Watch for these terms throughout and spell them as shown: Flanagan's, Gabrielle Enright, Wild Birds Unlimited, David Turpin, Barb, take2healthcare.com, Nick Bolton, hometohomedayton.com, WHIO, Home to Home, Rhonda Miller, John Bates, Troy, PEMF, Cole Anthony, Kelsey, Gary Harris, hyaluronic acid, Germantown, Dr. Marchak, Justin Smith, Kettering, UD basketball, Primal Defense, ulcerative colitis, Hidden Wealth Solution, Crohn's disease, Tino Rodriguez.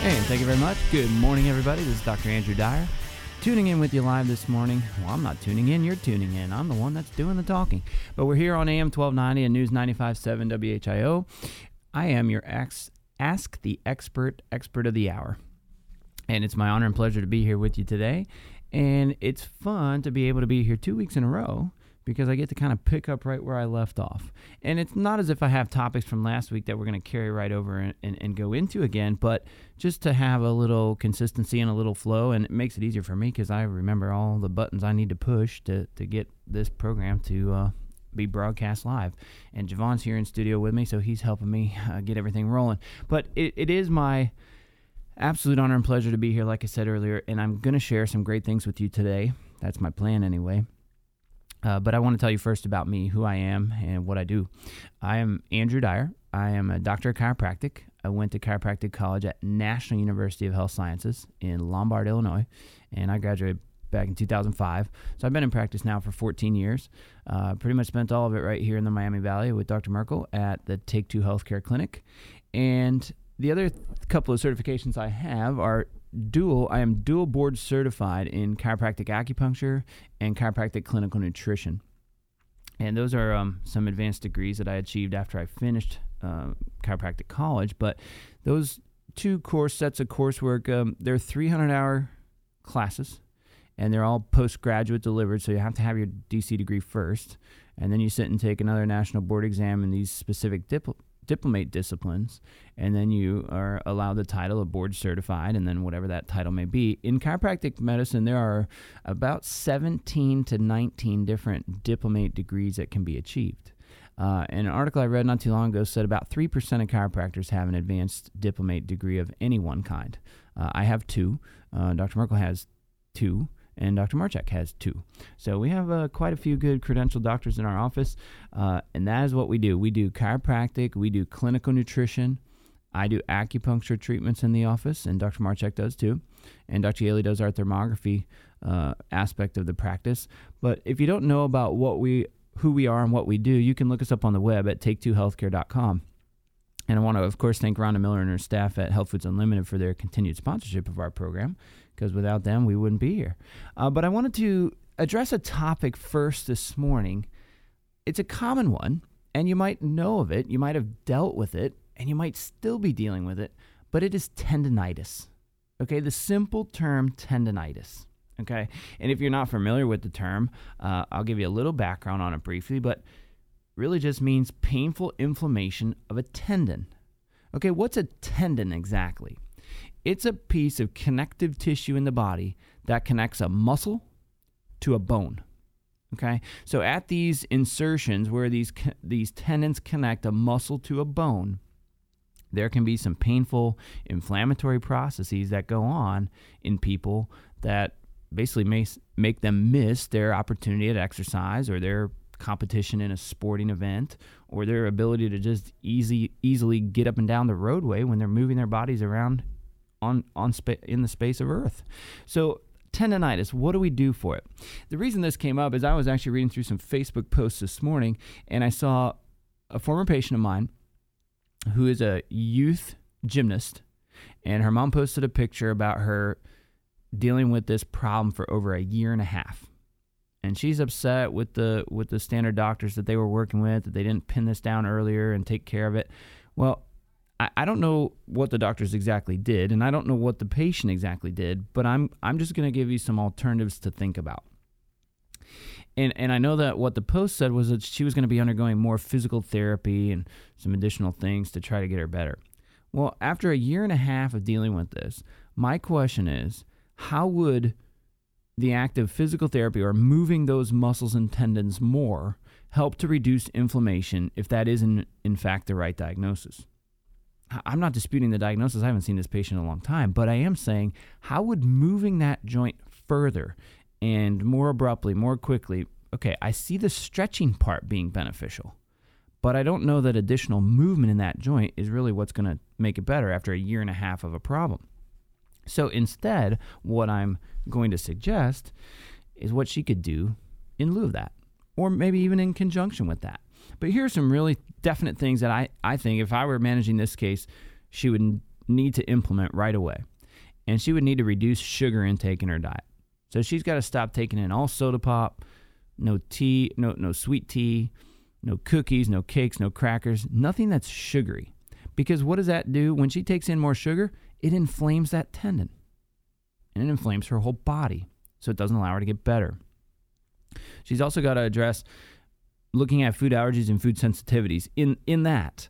Hey, thank you very much. Good morning, everybody. This is Dr. Andrew Dyer, tuning in with you live this morning. Well, I'm not tuning in. You're tuning in. I'm the one that's doing the talking. But we're here on AM 1290 and News 95.7 WHIO. I am your Ask the Expert of the Hour. And it's my honor and pleasure to be here with you today. And it's fun to be able to be here 2 weeks in a row, because I get to kind of pick up right where I left off. And it's not as if I have topics from last week that we're going to carry right over and go into again, but just to have a little consistency and a little flow, and it makes it easier for me because I remember all the buttons I need to push to get this program to be broadcast live. And Javon's here in studio with me, so he's helping me get everything rolling. But it is my absolute honor and pleasure to be here, like I said earlier, and I'm going to share some great things with you today. That's my plan anyway. But I want to tell you first about me, who I am, and what I do. I am Andrew Dyer. I am a doctor of chiropractic. I went to chiropractic college at National University of Health Sciences in Lombard, Illinois, and I graduated back in 2005. So I've been in practice now for 14 years. Pretty much spent all of it right here in the Miami Valley with Dr. Merkel at the Take2 Healthcare Clinic. And the other couple of certifications I have are I am dual board certified in chiropractic acupuncture and chiropractic clinical nutrition. And those are some advanced degrees that I achieved after I finished chiropractic college. But those two course sets of coursework, they're 300-hour classes, and they're all postgraduate delivered, so you have to have your DC degree first, and then you sit and take another national board exam in these specific diplomate disciplines, and then you are allowed the title of board certified, and then whatever that title may be. In chiropractic medicine, there are about 17 to 19 different diplomate degrees that can be achieved. And an article I read not too long ago said about 3% of chiropractors have an advanced diplomate degree of any one kind. I have two. Dr. Merkel has two, and Dr. Marchak has two. So we have quite a few good credentialed doctors in our office, and that is what we do. We do chiropractic, we do clinical nutrition, I do acupuncture treatments in the office, and Dr. Marchak does too, and Dr. Yaley does our thermography aspect of the practice. But if you don't know about who we are and what we do, you can look us up on the web at take2healthcare.com. And I want to, of course, thank Rhonda Miller and her staff at Health Foods Unlimited for their continued sponsorship of our program, because without them, we wouldn't be here. But I wanted to address a topic first this morning. It's a common one, and you might know of it, you might have dealt with it, and you might still be dealing with it, but it is tendonitis. Okay, the simple term tendonitis. Okay, and if you're not familiar with the term, I'll give you a little background on it briefly, but really just means painful inflammation of a tendon. Okay, what's a tendon exactly? It's a piece of connective tissue in the body that connects a muscle to a bone. Okay, so at these insertions where these tendons connect a muscle to a bone, there can be some painful inflammatory processes that go on in people that basically make them miss their opportunity at exercise or their competition in a sporting event, or their ability to just easily get up and down the roadway when they're moving their bodies around in the space of Earth. So tendonitis, what do we do for it? The reason this came up is I was actually reading through some Facebook posts this morning, and I saw a former patient of mine who is a youth gymnast, and her mom posted a picture about her dealing with this problem for over a year and a half. And she's upset with the standard doctors that they were working with, that they didn't pin this down earlier and take care of it. Well, I don't know what the doctors exactly did, and I don't know what the patient exactly did, but I'm just going to give you some alternatives to think about. And I know that what the post said was that she was going to be undergoing more physical therapy and some additional things to try to get her better. Well, after a year and a half of dealing with this, my question is, how would the act of physical therapy or moving those muscles and tendons more help to reduce inflammation if that is in fact the right diagnosis. I'm not disputing the diagnosis. I haven't seen this patient in a long time, but I am saying, how would moving that joint further and more abruptly, more quickly, okay, I see the stretching part being beneficial, but I don't know that additional movement in that joint is really what's going to make it better after a year and a half of a problem. So instead, what I'm going to suggest is what she could do in lieu of that, or maybe even in conjunction with that. But here are some really definite things that I think if I were managing this case, she would need to implement right away. And she would need to reduce sugar intake in her diet. So she's got to stop taking in all soda pop, no tea, no sweet tea, no cookies, no cakes, no crackers, nothing that's sugary. Because what does that do? When she takes in more sugar, it inflames that tendon. And it inflames her whole body. So it doesn't allow her to get better. She's also got to address looking at food allergies and food sensitivities in that.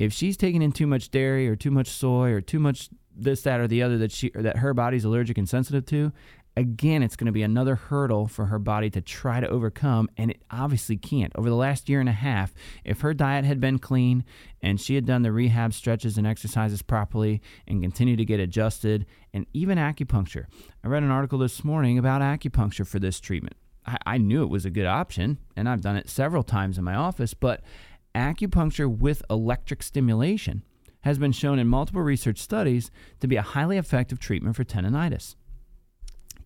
If she's taking in too much dairy or too much soy or too much this, that, or the other that her body's allergic and sensitive to, again, it's going to be another hurdle for her body to try to overcome, and it obviously can't. Over the last year and a half, if her diet had been clean and she had done the rehab stretches and exercises properly and continued to get adjusted, and even acupuncture. I read an article this morning about acupuncture for this treatment. I knew it was a good option, and I've done it several times in my office, but acupuncture with electric stimulation has been shown in multiple research studies to be a highly effective treatment for tendonitis,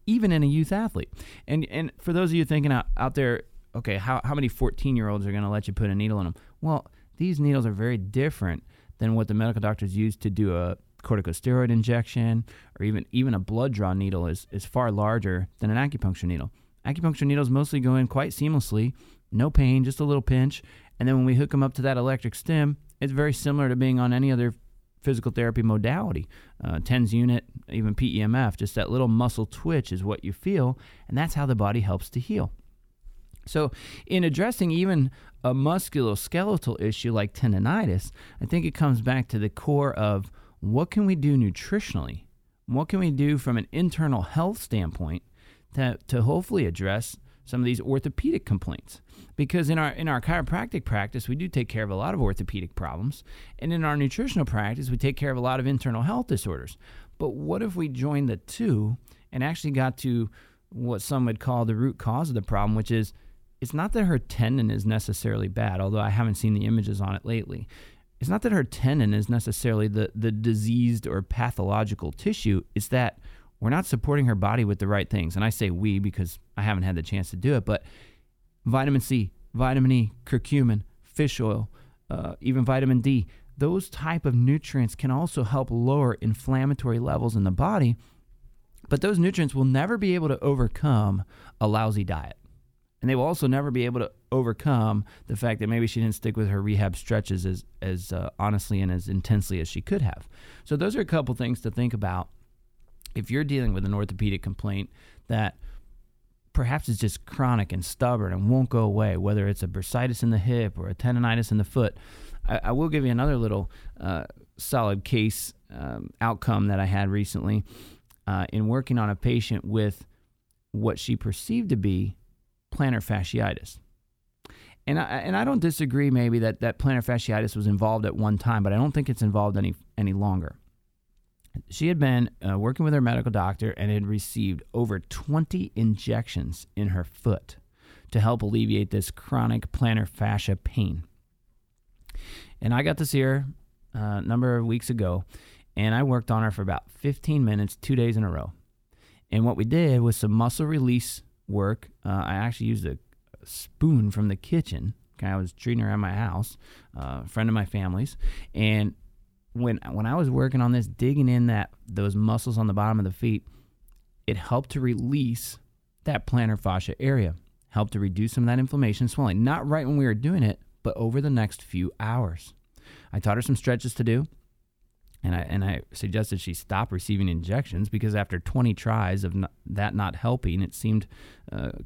even in a youth athlete. And for those of you thinking out there, okay, how many 14-year-olds are going to let you put a needle in them? Well, these needles are very different than what the medical doctors use to do a corticosteroid injection, or even a blood draw needle is far larger than an acupuncture needle. Acupuncture needles mostly go in quite seamlessly, no pain, just a little pinch. And then when we hook them up to that electric stim, it's very similar to being on any other physical therapy modality, TENS unit, even PEMF, just that little muscle twitch is what you feel, and that's how the body helps to heal. So in addressing even a musculoskeletal issue like tendonitis, I think it comes back to the core of what can we do nutritionally? What can we do from an internal health standpoint to hopefully address some of these orthopedic complaints? Because in our chiropractic practice, we do take care of a lot of orthopedic problems, and in our nutritional practice, we take care of a lot of internal health disorders. But what if we joined the two and actually got to what some would call the root cause of the problem, which is it's not that her tendon is necessarily bad, although I haven't seen the images on it lately. It's not that her tendon is necessarily the diseased or pathological tissue. It's that we're not supporting her body with the right things. And I say we because I haven't had the chance to do it, but vitamin C, vitamin E, curcumin, fish oil, even vitamin D, those type of nutrients can also help lower inflammatory levels in the body, but those nutrients will never be able to overcome a lousy diet. And they will also never be able to overcome the fact that maybe she didn't stick with her rehab stretches as honestly and as intensely as she could have. So those are a couple things to think about. If you're dealing with an orthopedic complaint that perhaps is just chronic and stubborn and won't go away, whether it's a bursitis in the hip or a tendonitis in the foot, I will give you another little solid case outcome that I had recently in working on a patient with what she perceived to be plantar fasciitis. And I don't disagree maybe that plantar fasciitis was involved at one time, but I don't think it's involved any longer. She had been working with her medical doctor and had received over 20 injections in her foot to help alleviate this chronic plantar fascia pain. And I got to see her a number of weeks ago, and I worked on her for about 15 minutes, 2 days in a row. And what we did was some muscle release work. I actually used a spoon from the kitchen. Okay, I was treating her at my house, a friend of my family's, and When I was working on this, digging in those muscles on the bottom of the feet, it helped to release that plantar fascia area, helped to reduce some of that inflammation and swelling. Not right when we were doing it, but over the next few hours. I taught her some stretches to do, and I suggested she stop receiving injections because after 20 tries of that not helping, it seemed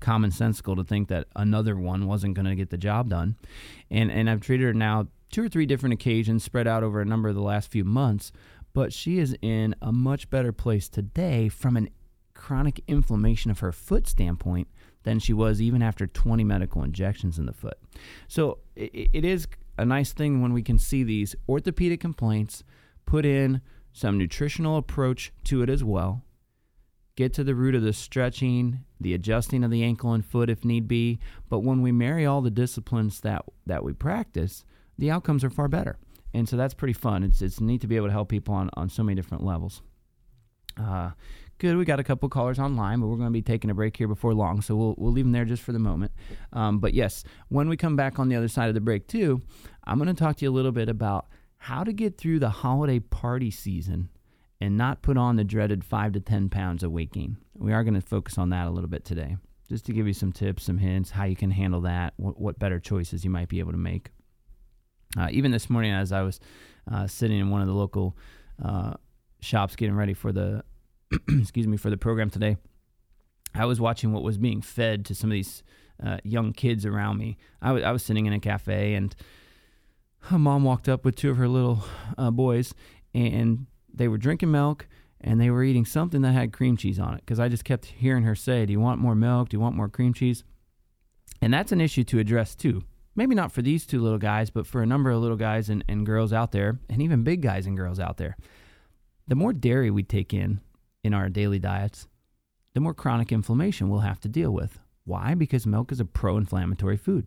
commonsensical to think that another one wasn't going to get the job done. And I've treated her now 2 or 3 different occasions spread out over a number of the last few months, but she is in a much better place today from a chronic inflammation of her foot standpoint than she was even after 20 medical injections in the foot. So it is a nice thing when we can see these orthopedic complaints, put in some nutritional approach to it as well, get to the root of the stretching, the adjusting of the ankle and foot if need be. But when we marry all the disciplines that we practice, the outcomes are far better. And so that's pretty fun. It's neat to be able to help people on so many different levels. Good. We got a couple callers online, but we're going to be taking a break here before long, so we'll leave them there just for the moment. But yes, when we come back on the other side of the break too, I'm going to talk to you a little bit about how to get through the holiday party season and not put on the dreaded 5 to 10 pounds of weight gain. We are going to focus on that a little bit today, just to give you some tips, some hints, how you can handle that, what better choices you might be able to make. Even this morning as I was sitting in one of the local shops getting ready for the for the program today, I was watching what was being fed to some of these young kids around me. I was sitting in a cafe, and her mom walked up with two of her little boys, and they were drinking milk, and they were eating something that had cream cheese on it, because I just kept hearing her say, do you want more milk? Do you want more cream cheese? And that's an issue to address too. Maybe not for these two little guys, but for a number of little guys and girls out there, and even big guys and girls out there. The more dairy we take in our daily diets, the more chronic inflammation we'll have to deal with. Why? Because milk is a pro-inflammatory food.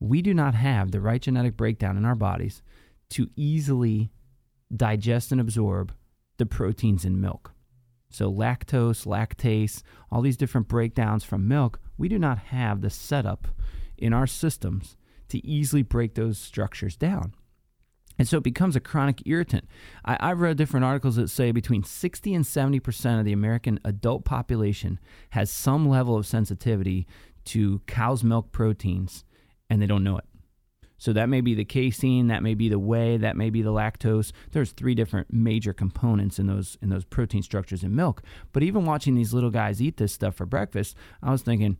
We do not have the right genetic breakdown in our bodies to easily digest and absorb the proteins in milk. So lactose, lactase, all these different breakdowns from milk, we do not have the setup in our systems to easily break those structures down. And so it becomes a chronic irritant. I've read different articles that say between 60 and 70% of the American adult population has some level of sensitivity to cow's milk proteins, and they don't know it. So that may be the casein, that may be the whey, that may be the lactose. There's three different major components in those protein structures in milk. But even watching these little guys eat this stuff for breakfast, I was thinking,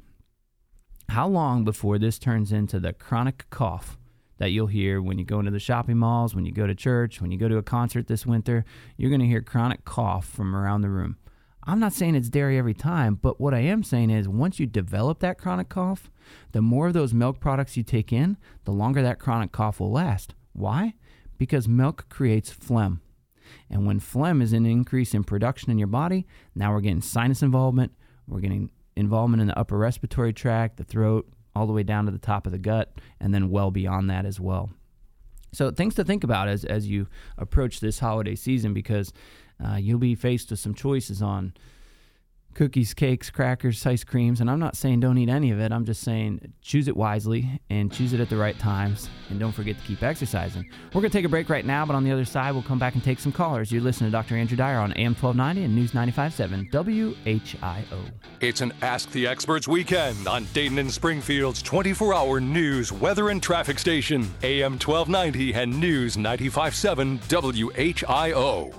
how long before this turns into the chronic cough that you'll hear when you go into the shopping malls, when you go to church, when you go to a concert this winter? You're going to hear chronic cough from around the room. I'm not saying it's dairy every time, but what I am saying is once you develop that chronic cough, the more of those milk products you take in, the longer that chronic cough will last. Why? Because milk creates phlegm. And when phlegm is an increase in production in your body, now we're getting sinus involvement, we're getting involvement in the upper respiratory tract, the throat, all the way down to the top of the gut, and then well beyond that as well. So things to think about as you approach this holiday season, because you'll be faced with some choices on cookies, cakes, crackers, ice creams, and I'm not saying don't eat any of it. I'm just saying choose it wisely and choose it at the right times, and don't forget to keep exercising. We're going to take a break right now, but on the other side, we'll come back and take some callers. You're listening to Dr. Andrew Dyer on AM 1290 and News 95.7 WHIO. It's an Ask the Experts weekend on Dayton and Springfield's 24-hour news, weather, and traffic station, AM 1290 and News 95.7 WHIO.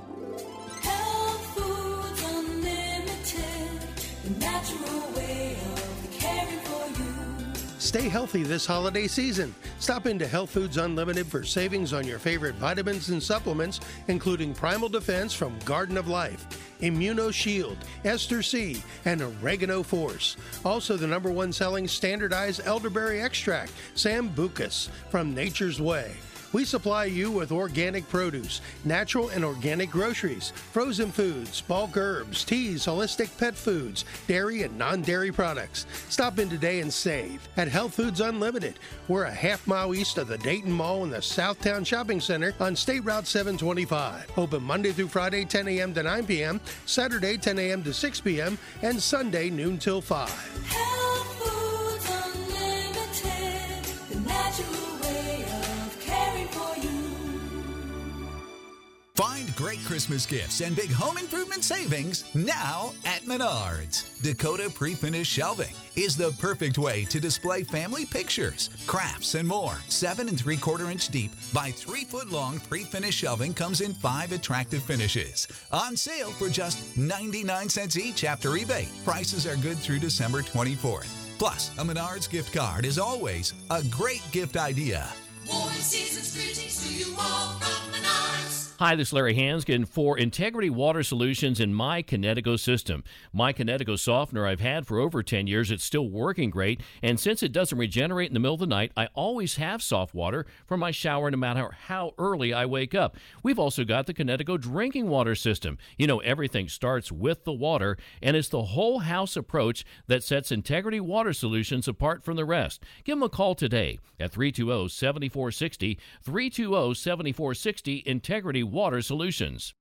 Stay healthy this holiday season. Stop into Health Foods Unlimited for savings on your favorite vitamins and supplements, including Primal Defense from Garden of Life, Immuno Shield, Ester C, and Oregano Force. Also, the #1 selling standardized elderberry extract, Sambucus, from Nature's Way. We supply you with organic produce, natural and organic groceries, frozen foods, bulk herbs, teas, holistic pet foods, dairy and non-dairy products. Stop in today and save at Health Foods Unlimited. We're a half mile east of the Dayton Mall in the Southtown Shopping Center on State Route 725. Open Monday through Friday, 10 a.m. to 9 p.m., Saturday, 10 a.m. to 6 p.m., and Sunday, noon till 5. Health Foods Unlimited, the natural. Find great Christmas gifts and big home improvement savings now at Menards. Dakota pre-finished shelving is the perfect way to display family pictures, crafts, and more. 7 3/4 inch deep by 3 foot long pre-finished shelving comes in 5 attractive finishes. On sale for just 99 cents each after rebate. Prices are good through December 24th. Plus, a Menards gift card is always a great gift idea. Warm season's greetings to you all from Menards. Hi, this is Larry Hanskin for Integrity Water Solutions and My Kinetico System. My Kinetico Softener I've had for over 10 years. It's still working great. And since it doesn't regenerate in the middle of the night, I always have soft water for my shower no matter how early I wake up. We've also got the Kinetico Drinking Water System. You know, everything starts with the water, and it's the whole house approach that sets Integrity Water Solutions apart from the rest. Give them a call today at 320-7460, 320-7460, Integrity Water Solutions.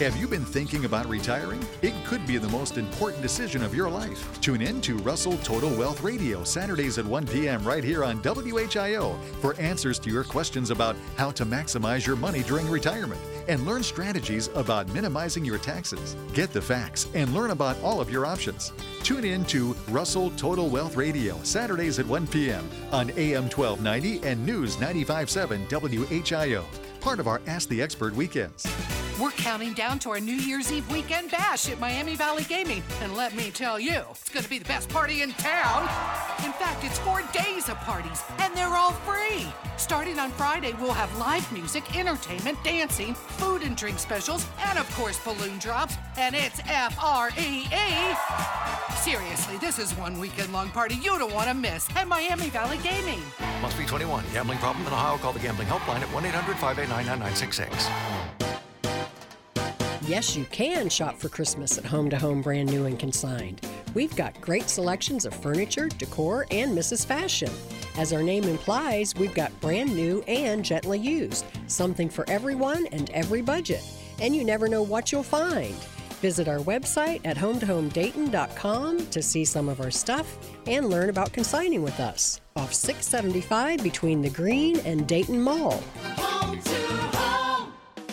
Have you been thinking about retiring? It could be the most important decision of your life. Tune in to Russell Total Wealth Radio, Saturdays at 1 p.m. right here on WHIO for answers to your questions about how to maximize your money during retirement and learn strategies about minimizing your taxes. Get the facts and learn about all of your options. Tune in to Russell Total Wealth Radio, Saturdays at 1 p.m. on AM 1290 and News 95.7 WHIO, part of our Ask the Expert weekends. We're counting down to our New Year's Eve weekend bash at Miami Valley Gaming. And let me tell you, it's going to be the best party in town. In fact, it's 4 days of parties, and they're all free. Starting on Friday, we'll have live music, entertainment, dancing, food and drink specials, and of course, balloon drops. And it's F-R-E-E. Seriously, this is one weekend-long party you don't want to miss at Miami Valley Gaming. Must be 21. Gambling problem in Ohio? Call the Gambling Helpline at 1-800-589-9966. Yes, you can shop for Christmas at Home to Home Brand New and Consigned. We've got great selections of furniture, decor, and Mrs. Fashion. As our name implies, we've got brand new and gently used, something for everyone and every budget. And you never know what you'll find. Visit our website at hometohomedayton.com to see some of our stuff and learn about consigning with us. Off 675 between the Green and Dayton Mall. Home to home.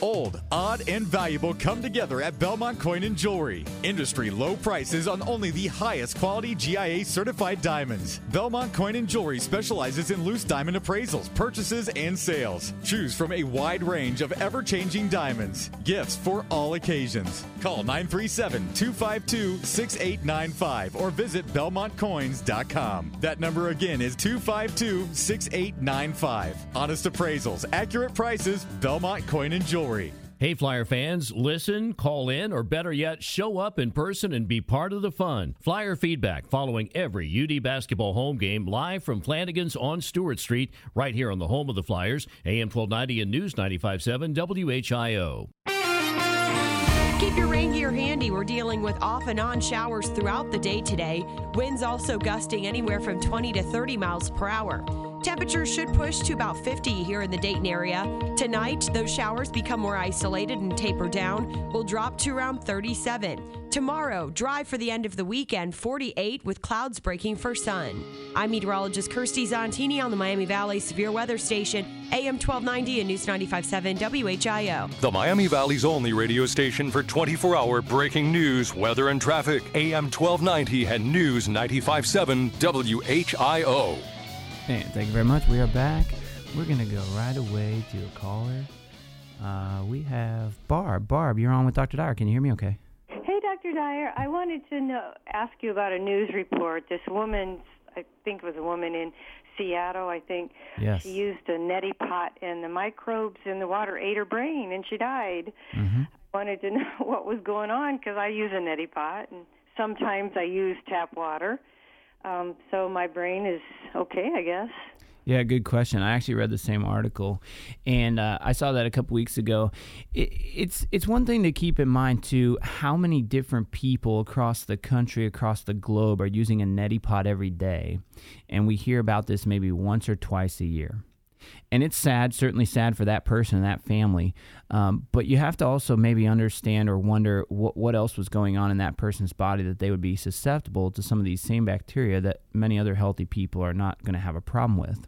Old, odd, and valuable come together at Belmont Coin and Jewelry. Industry low prices on only the highest quality GIA certified diamonds. Belmont Coin and Jewelry specializes in loose diamond appraisals, purchases, and sales. Choose from a wide range of ever-changing diamonds. Gifts for all occasions. Call 937-252-6895 or visit BelmontCoins.com. That number again is 252-6895. Honest appraisals, accurate prices, Belmont Coin and Jewelry. Hey, Flyer fans, listen, call in, or better yet, show up in person and be part of the fun. Flyer feedback following every UD basketball home game live from Flanagan's on Stewart Street, right here on the home of the Flyers, AM 1290 and News 95.7 WHIO. Keep your rain gear handy. We're dealing with off and on showers throughout the day today. Winds also gusting anywhere from 20 to 30 miles per hour. Temperatures should push to about 50 here in the Dayton area. Tonight, those showers become more isolated and taper down. We'll drop to around 37. Tomorrow, dry for the end of the weekend, 48 with clouds breaking for sun. I'm meteorologist Kirstie Zontini on the Miami Valley Severe Weather Station, AM 1290 and News 95.7 WHIO. The Miami Valley's only radio station for 24-hour breaking news, weather, and traffic. AM 1290 and News 95.7 WHIO. Hey, thank you very much. We are back. We're going to go right away to a caller. We have Barb. Barb, you're on with Dr. Dyer. Can you hear me okay? Hey, Dr. Dyer. I wanted to ask you about a news report. This woman, I think it was a woman in Seattle, I think. Yes. She used a neti pot, and the microbes in the water ate her brain, and she died. Mm-hmm. I wanted to know what was going on because I use a neti pot, and sometimes I use tap water. So my brain is okay, I guess. Yeah, good question. I actually read the same article, and I saw that a couple weeks ago. It's one thing to keep in mind, too, how many different people across the country, across the globe, are using a neti pot every day, and we hear about this maybe once or twice a year. And it's sad, certainly sad for that person and that family, but you have to also maybe understand or wonder what else was going on in that person's body that they would be susceptible to some of these same bacteria that many other healthy people are not going to have a problem with.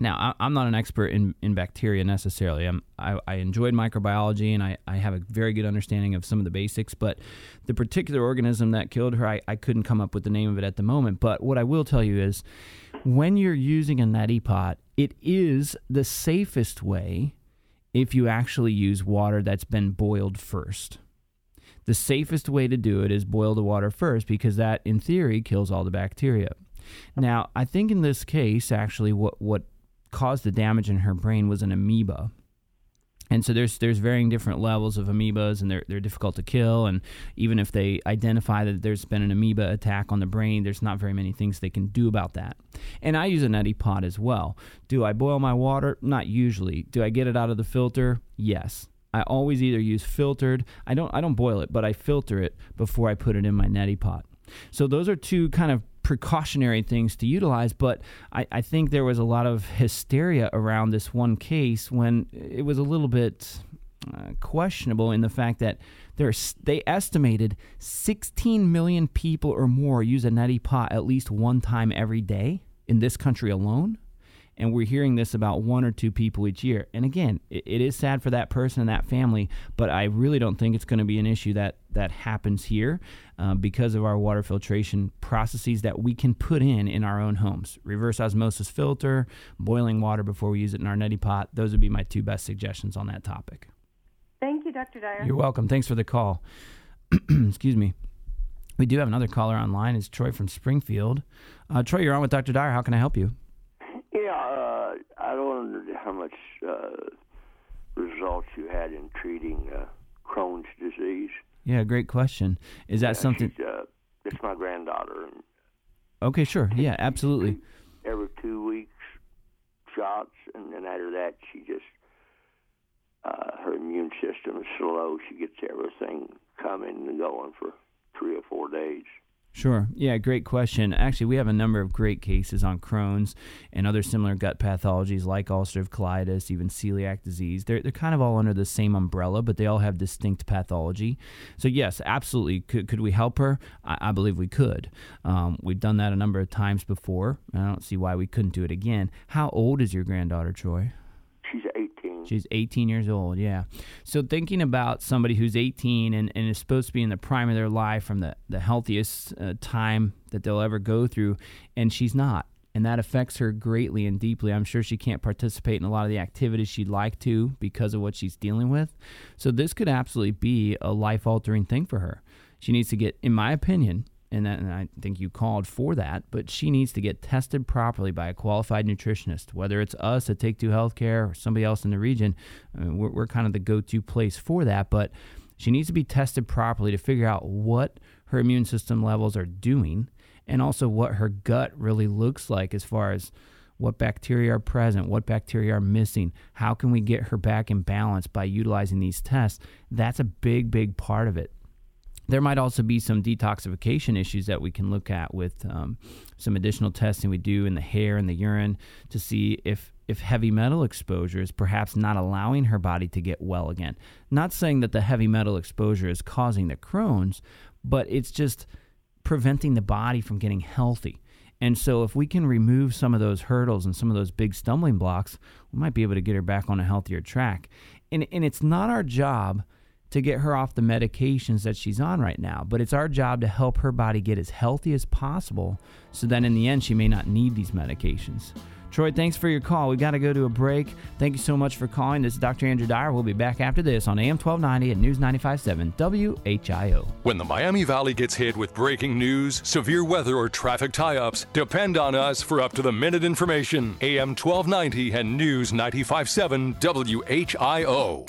Now, I'm not an expert in bacteria necessarily. I enjoyed microbiology, and I have a very good understanding of some of the basics, but the particular organism that killed her, I couldn't come up with the name of it at the moment. But what I will tell you is when you're using a neti pot, it is the safest way if you actually use water that's been boiled first. The safest way to do it is boil the water first because that, in theory, kills all the bacteria. Now, I think in this case, actually, what caused the damage in her brain was an amoeba. And so there's varying different levels of amoebas, and they're difficult to kill. And even if they identify that there's been an amoeba attack on the brain, there's not very many things they can do about that. And I use a neti pot as well. Do I boil my water? Not usually. Do I get it out of the filter? Yes. I always either use filtered. I don't boil it, but I filter it before I put it in my neti pot. So those are two kind of precautionary things to utilize, but I think there was a lot of hysteria around this one case when it was a little bit questionable in the fact that they estimated 16 million people or more use a neti pot at least one time every day in this country alone. And we're hearing this about one or two people each year. And again, it is sad for that person and that family, but I really don't think it's going to be an issue that happens here because of our water filtration processes that we can put in our own homes. Reverse osmosis filter, boiling water before we use it in our neti pot. Those would be my two best suggestions on that topic. Thank you, Dr. Dyer. You're welcome. Thanks for the call. Excuse me. We do have another caller online. It's Troy from Springfield. Troy, you're on with Dr. Dyer. How can I help you? Yeah, I don't know how much results you had in treating Crohn's disease. Yeah, great question. Is that something? It's my granddaughter. And okay, sure. Yeah, absolutely. Every 2 weeks, shots, and then after that, she just her immune system is slow. She gets everything coming and going for 3 or 4 days. Sure. Yeah, great question. Actually, we have a number of great cases on Crohn's and other similar gut pathologies like ulcerative colitis, even celiac disease. They're kind of all under the same umbrella, but they all have distinct pathology. So yes, absolutely. Could we help her? I believe we could. We've done that a number of times before. I don't see why we couldn't do it again. How old is your granddaughter, Troy? She's 18. She's 18 years old, yeah. So thinking about somebody who's 18 and is supposed to be in the prime of their life from the healthiest time that they'll ever go through, and she's not. And that affects her greatly and deeply. I'm sure she can't participate in a lot of the activities she'd like to because of what she's dealing with. So this could absolutely be a life-altering thing for her. She needs to get, in my opinion, and I think you called for that, but she needs to get tested properly by a qualified nutritionist, whether it's us at Take2 Healthcare or somebody else in the region. I mean, we're kind of the go-to place for that, but she needs to be tested properly to figure out what her immune system levels are doing and also what her gut really looks like as far as what bacteria are present, what bacteria are missing. How can we get her back in balance by utilizing these tests? That's a big, big part of it. There might also be some detoxification issues that we can look at with some additional testing we do in the hair and the urine to see if heavy metal exposure is perhaps not allowing her body to get well again. Not saying that the heavy metal exposure is causing the Crohn's, but it's just preventing the body from getting healthy. And so if we can remove some of those hurdles and some of those big stumbling blocks, we might be able to get her back on a healthier track. And it's not our job to get her off the medications that she's on right now, but it's our job to help her body get as healthy as possible so that in the end she may not need these medications. Troy, thanks for your call. We've got to go to a break. Thank you so much for calling. This is Dr. Andrew Dyer. We'll be back after this on AM 1290 and News 95.7 WHIO. When the Miami Valley gets hit with breaking news, severe weather, or traffic tie-ups, depend on us for up-to-the-minute information. AM 1290 and News 95.7 WHIO.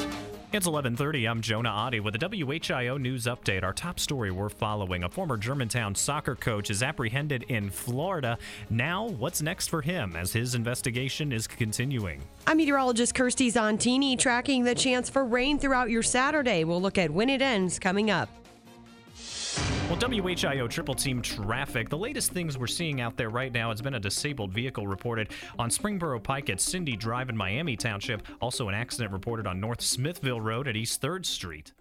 It's 11:30. I'm Jonah Adi with a WHIO News Update. Our top story we're following. A former Germantown soccer coach is apprehended in Florida. Now, what's next for him as his investigation is continuing? I'm meteorologist Kirstie Zontini tracking the chance for rain throughout your Saturday. We'll look at when it ends coming up. Well, WHIO Triple Team Traffic. The latest things we're seeing out there right now, it's been a disabled vehicle reported on Springboro Pike at Cindy Drive in Miami Township. Also an accident reported on North Smithville Road at East 3rd Street.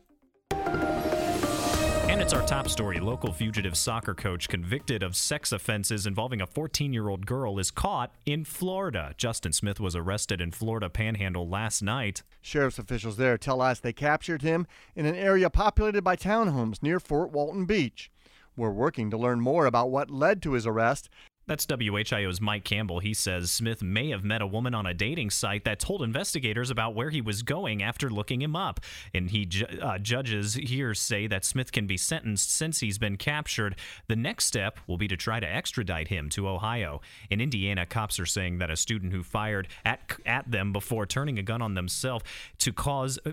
And it's our top story. Local fugitive soccer coach convicted of sex offenses involving a 14-year-old girl is caught in Florida. Justin Smith was arrested in Florida Panhandle last night. Sheriff's officials there tell us they captured him in an area populated by townhomes near Fort Walton Beach. We're working to learn more about what led to his arrest. That's WHIO's Mike Campbell. He says Smith may have met a woman on a dating site that told investigators about where he was going after looking him up. And he judges here say that Smith can be sentenced since he's been captured. The next step will be to try to extradite him to Ohio. In Indiana, cops are saying that a student who fired at them before turning a gun on themselves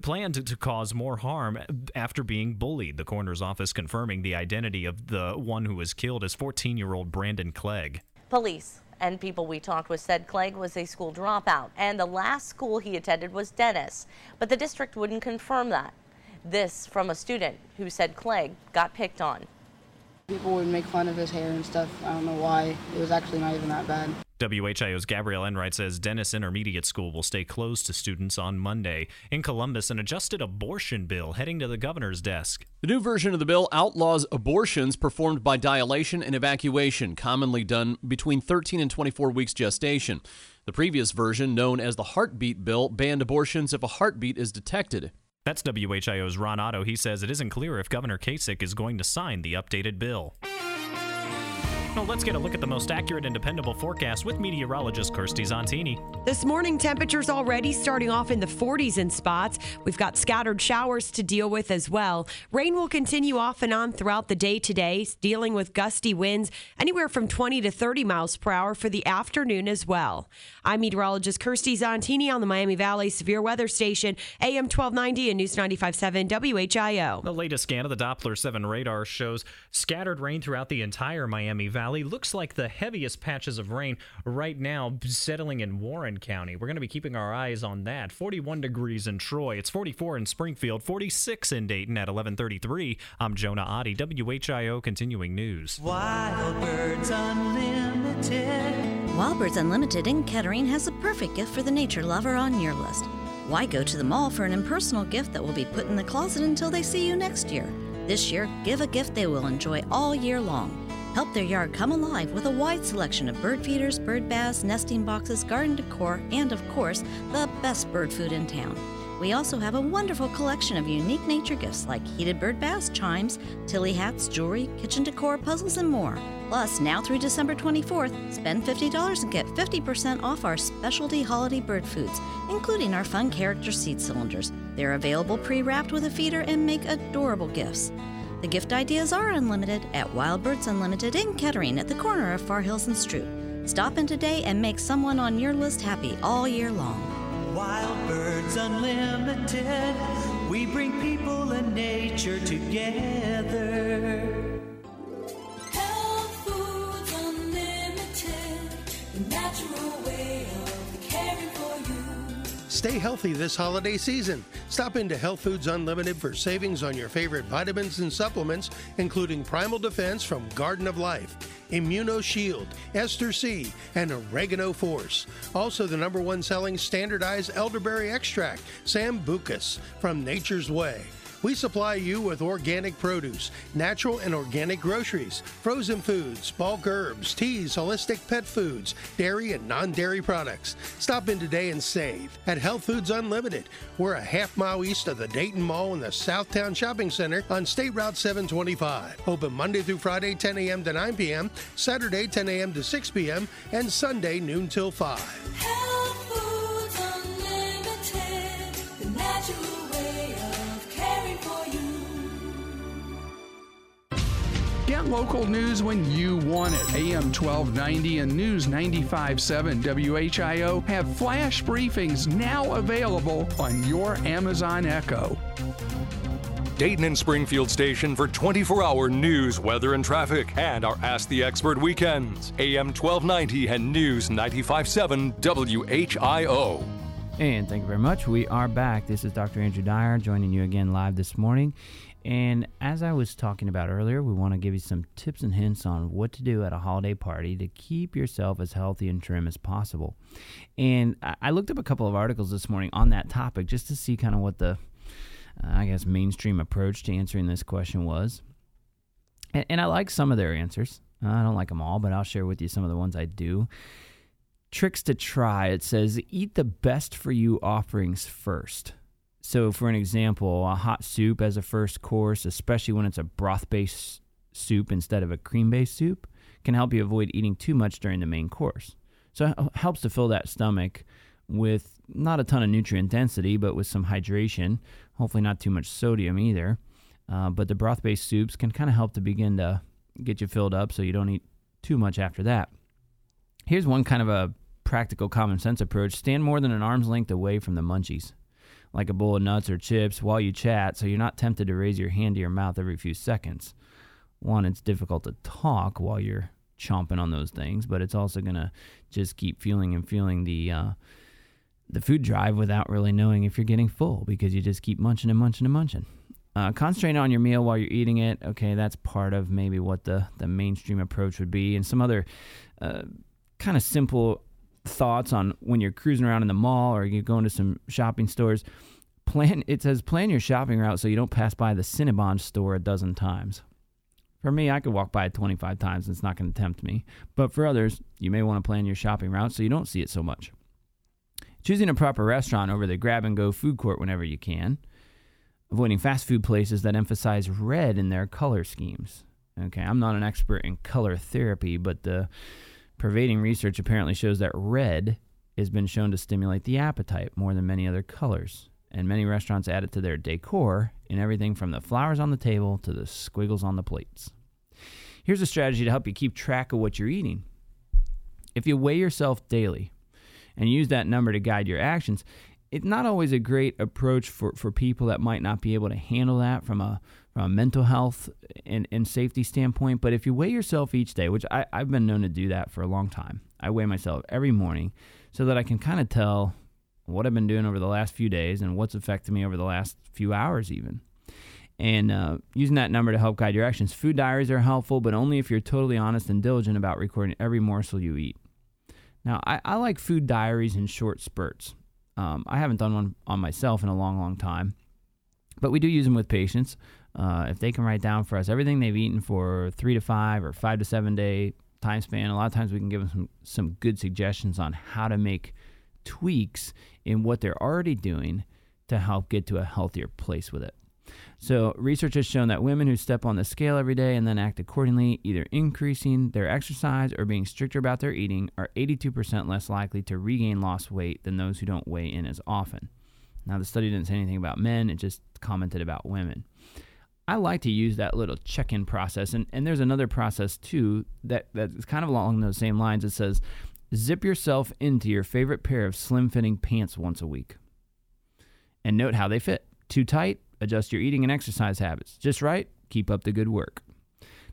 planned to cause more harm after being bullied. The coroner's office confirming the identity of the one who was killed as 14-year-old Brandon Clegg. Police and people we talked with said Clegg was a school dropout, and the last school he attended was Dennis, but the district wouldn't confirm that. This from a student who said Clegg got picked on. People would make fun of his hair and stuff. I don't know why. It was actually not even that bad. WHIO's Gabrielle Enright says Dennis Intermediate School will stay closed to students on Monday. In Columbus, an adjusted abortion bill heading to the governor's desk. The new version of the bill outlaws abortions performed by dilation and evacuation, commonly done between 13 and 24 weeks gestation. The previous version, known as the Heartbeat Bill, banned abortions if a heartbeat is detected. That's WHIO's Ron Otto. He says it isn't clear if Governor Kasich is going to sign the updated bill. Well, let's get a look at the most accurate and dependable forecast with meteorologist Kirstie Zontini. This morning, temperatures already starting off in the 40s in spots. We've got scattered showers to deal with as well. Rain will continue off and on throughout the day today, dealing with gusty winds anywhere from 20 to 30 miles per hour for the afternoon as well. I'm meteorologist Kirstie Zontini on the Miami Valley Severe Weather Station, AM 1290 and News 95.7 WHIO. The latest scan of the Doppler 7 radar shows scattered rain throughout the entire Miami Valley. Looks like the heaviest patches of rain right now settling in Warren County. We're going to be keeping our eyes on that. 41 degrees in Troy. It's 44 in Springfield, 46 in Dayton at 11:33. I'm Jonah Adi, WHIO Continuing News. Wild Birds Unlimited. Wild Birds Unlimited in Kettering has a perfect gift for the nature lover on your list. Why go to the mall for an impersonal gift that will be put in the closet until they see you next year? This year, give a gift they will enjoy all year long. Help their yard come alive with a wide selection of bird feeders, bird baths, nesting boxes, garden decor, and of course, the best bird food in town. We also have a wonderful collection of unique nature gifts like heated bird baths, chimes, tilly hats, jewelry, kitchen decor, puzzles, and more. Plus, now through December 24th, spend $50 and get 50% off our specialty holiday bird foods, including our fun character seed cylinders. They're available pre-wrapped with a feeder and make adorable gifts. The gift ideas are unlimited at Wild Birds Unlimited in Kettering at the corner of Far Hills and Stroop. Stop in today and make someone on your list happy all year long. Wild Birds Unlimited, we bring people and nature together. Health Foods Unlimited, the natural way of caring for you. Stay healthy this holiday season. Stop into Health Foods Unlimited for savings on your favorite vitamins and supplements, including Primal Defense from Garden of Life, Immuno Shield, Ester C, and Oregano Force. Also, the #1 selling standardized elderberry extract, Sambucus, from Nature's Way. We supply you with organic produce, natural and organic groceries, frozen foods, bulk herbs, teas, holistic pet foods, dairy and non-dairy products. Stop in today and save at Health Foods Unlimited. We're a half-mile east of the Dayton Mall in the Southtown Shopping Center on State Route 725. Open Monday through Friday, 10 a.m. to 9 p.m., Saturday, 10 a.m. to 6 p.m., and Sunday, noon till 5. Health Foods Unlimited, the natural way of caring for you. Get local news when you want it. AM 1290 and News 95.7 WHIO have flash briefings now available on your Amazon Echo. Dayton and Springfield station for 24-hour news, weather, and traffic, and our Ask the Expert weekends. AM 1290 and News 95.7 WHIO. And thank you very much. We are back. This is Dr. Andrew Dyer joining you again live this morning. And as I was talking about earlier, we want to give you some tips and hints on what to do at a holiday party to keep yourself as healthy and trim as possible. And I looked up a couple of articles this morning on that topic just to see kind of what the, I guess, mainstream approach to answering this question was. And I like some of their answers. I don't like them all, but I'll share with you some of the ones I do. Tricks to try. It says eat the best for you offerings first. So for an example, a hot soup as a first course, especially when it's a broth-based soup instead of a cream-based soup, can help you avoid eating too much during the main course. So it helps to fill that stomach with not a ton of nutrient density, but with some hydration, hopefully not too much sodium either. But the broth-based soups can kind of help to begin to get you filled up so you don't eat too much after that. Here's one kind of a practical common sense approach. Stand more than an arm's length away from the munchies, like a bowl of nuts or chips, while you chat so you're not tempted to raise your hand to your mouth every few seconds. One, it's difficult to talk while you're chomping on those things, but it's also going to just keep feeling the food drive without really knowing if you're getting full because you just keep munching and munching and munching. Concentrate on your meal while you're eating it. Okay, that's part of maybe what the mainstream approach would be. And some other kind of simple thoughts on when you're cruising around in the mall or you're going to some shopping stores. It says plan your shopping route so you don't pass by the Cinnabon store a dozen times. For me, I could walk by it 25 times and it's not going to tempt me. But for others, you may want to plan your shopping route so you don't see it so much. Choosing a proper restaurant over the grab-and-go food court whenever you can. Avoiding fast food places that emphasize red in their color schemes. Okay, I'm not an expert in color therapy, but the pervading research apparently shows that red has been shown to stimulate the appetite more than many other colors. And many restaurants add it to their decor in everything from the flowers on the table to the squiggles on the plates. Here's a strategy to help you keep track of what you're eating. If you weigh yourself daily and use that number to guide your actions, it's not always a great approach for people that might not be able to handle that from a mental health and safety standpoint. But if you weigh yourself each day, which I've been known to do that for a long time, I weigh myself every morning so that I can kind of tell what I've been doing over the last few days and what's affected me over the last few hours even. And using that number to help guide your actions. Food diaries are helpful, but only if you're totally honest and diligent about recording every morsel you eat. Now, I like food diaries in short spurts. I haven't done one on myself in a long, long time, but we do use them with patients. If they can write down for us everything they've eaten for 3 to 5 or 5 to 7 day time span, a lot of times we can give them some good suggestions on how to make tweaks in what they're already doing to help get to a healthier place with it. So research has shown that women who step on the scale every day and then act accordingly, either increasing their exercise or being stricter about their eating, are 82% less likely to regain lost weight than those who don't weigh in as often. Now, the study didn't say anything about men. It just commented about women. I like to use that little check-in process, and there's another process, too, that's kind of along those same lines. It says, zip yourself into your favorite pair of slim-fitting pants once a week and note how they fit. Too tight? Adjust your eating and exercise habits. Just right, keep up the good work.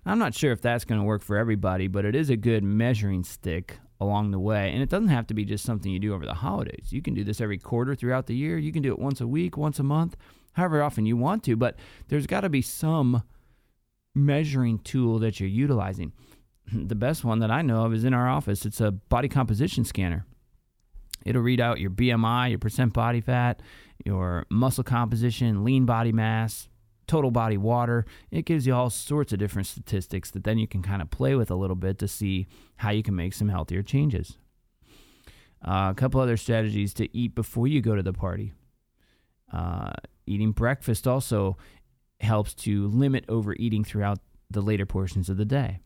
Now, I'm not sure if that's going to work for everybody, but it is a good measuring stick along the way. And it doesn't have to be just something you do over the holidays. You can do this every quarter throughout the year. You can do it once a week, once a month, however often you want to. But there's got to be some measuring tool that you're utilizing. The best one that I know of is in our office. It's a body composition scanner. It'll read out your BMI, your percent body fat, your muscle composition, lean body mass, total body water. It gives you all sorts of different statistics that then you can kind of play with a little bit to see how you can make some healthier changes. A couple other strategies to eat before you go to the party. Eating breakfast also helps to limit overeating throughout the later portions of the day.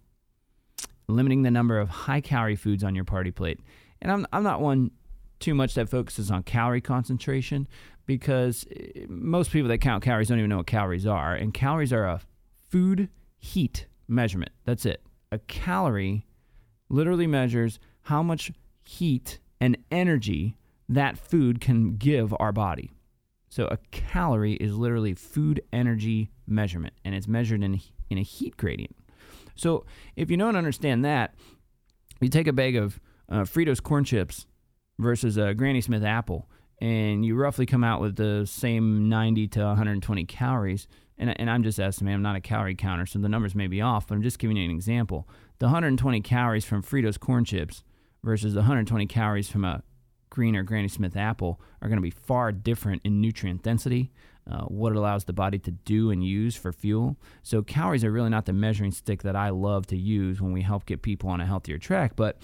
Limiting the number of high-calorie foods on your party plate. And I'm not one too much that focuses on calorie concentration because most people that count calories don't even know what calories are. And calories are a food heat measurement. That's it. A calorie literally measures how much heat and energy that food can give our body. So a calorie is literally food energy measurement, and it's measured in a heat gradient. So if you don't understand that, you take a bag of Fritos corn chips versus a Granny Smith apple, and you roughly come out with the same 90 to 120 calories, and I'm just estimating, I'm not a calorie counter, so the numbers may be off, but I'm just giving you an example. The 120 calories from Fritos corn chips versus the 120 calories from a green or Granny Smith apple are going to be far different in nutrient density, what it allows the body to do and use for fuel. So calories are really not the measuring stick that I love to use when we help get people on a healthier track, but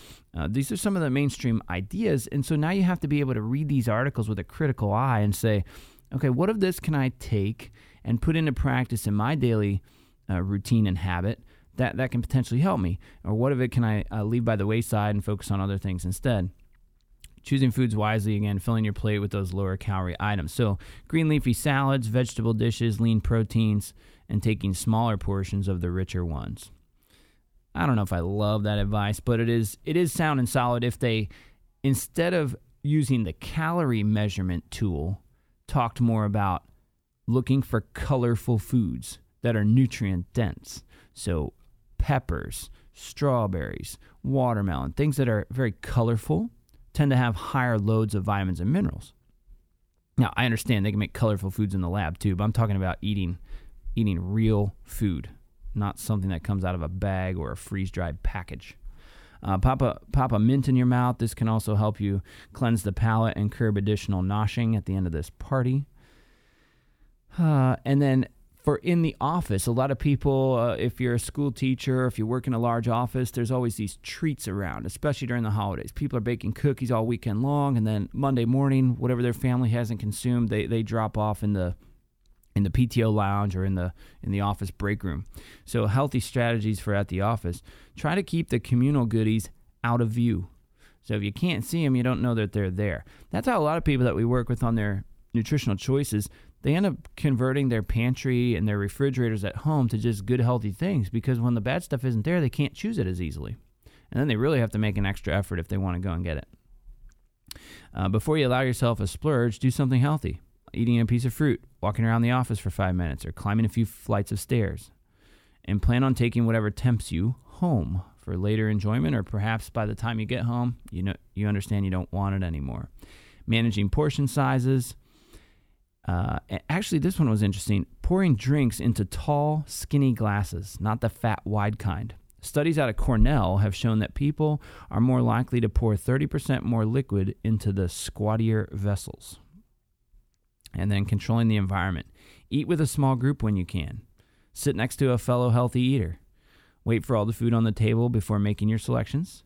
these are some of the mainstream ideas. And so now you have to be able to read these articles with a critical eye and say, okay, what of this can I take and put into practice in my daily routine and habit that can potentially help me? Or what of it can I leave by the wayside and focus on other things instead? Choosing foods wisely, again, filling your plate with those lower calorie items. So green leafy salads, vegetable dishes, lean proteins, and taking smaller portions of the richer ones. I don't know if I love that advice, but it is sound and solid if they, instead of using the calorie measurement tool, talked more about looking for colorful foods that are nutrient dense. So peppers, strawberries, watermelon, things that are very colorful tend to have higher loads of vitamins and minerals. Now, I understand they can make colorful foods in the lab too, but I'm talking about eating real food, not something that comes out of a bag or a freeze-dried package. Pop a mint in your mouth. This can also help you cleanse the palate and curb additional noshing at the end of this party. And then for in the office, a lot of people, if you're a school teacher, if you work in a large office, there's always these treats around, especially during the holidays. People are baking cookies all weekend long, and then Monday morning, whatever their family hasn't consumed, they drop off in the PTO lounge or in the office break room. So healthy strategies for at the office. Try to keep the communal goodies out of view. So if you can't see them, you don't know that they're there. That's how a lot of people that we work with on their nutritional choices, they end up converting their pantry and their refrigerators at home to just good, healthy things, because when the bad stuff isn't there, they can't choose it as easily. And then they really have to make an extra effort if they want to go and get it. Before you allow yourself a splurge, do something healthy. Eating a piece of fruit, walking around the office for 5 minutes, or climbing a few flights of stairs. And plan on taking whatever tempts you home for later enjoyment, or perhaps by the time you get home, you understand you don't want it anymore. Managing portion sizes. Actually, this one was interesting. Pouring drinks into tall, skinny glasses, not the fat, wide kind. Studies out of Cornell have shown that people are more likely to pour 30% more liquid into the squattier vessels. And then controlling the environment. Eat with a small group when you can. Sit next to a fellow healthy eater. Wait for all the food on the table before making your selections.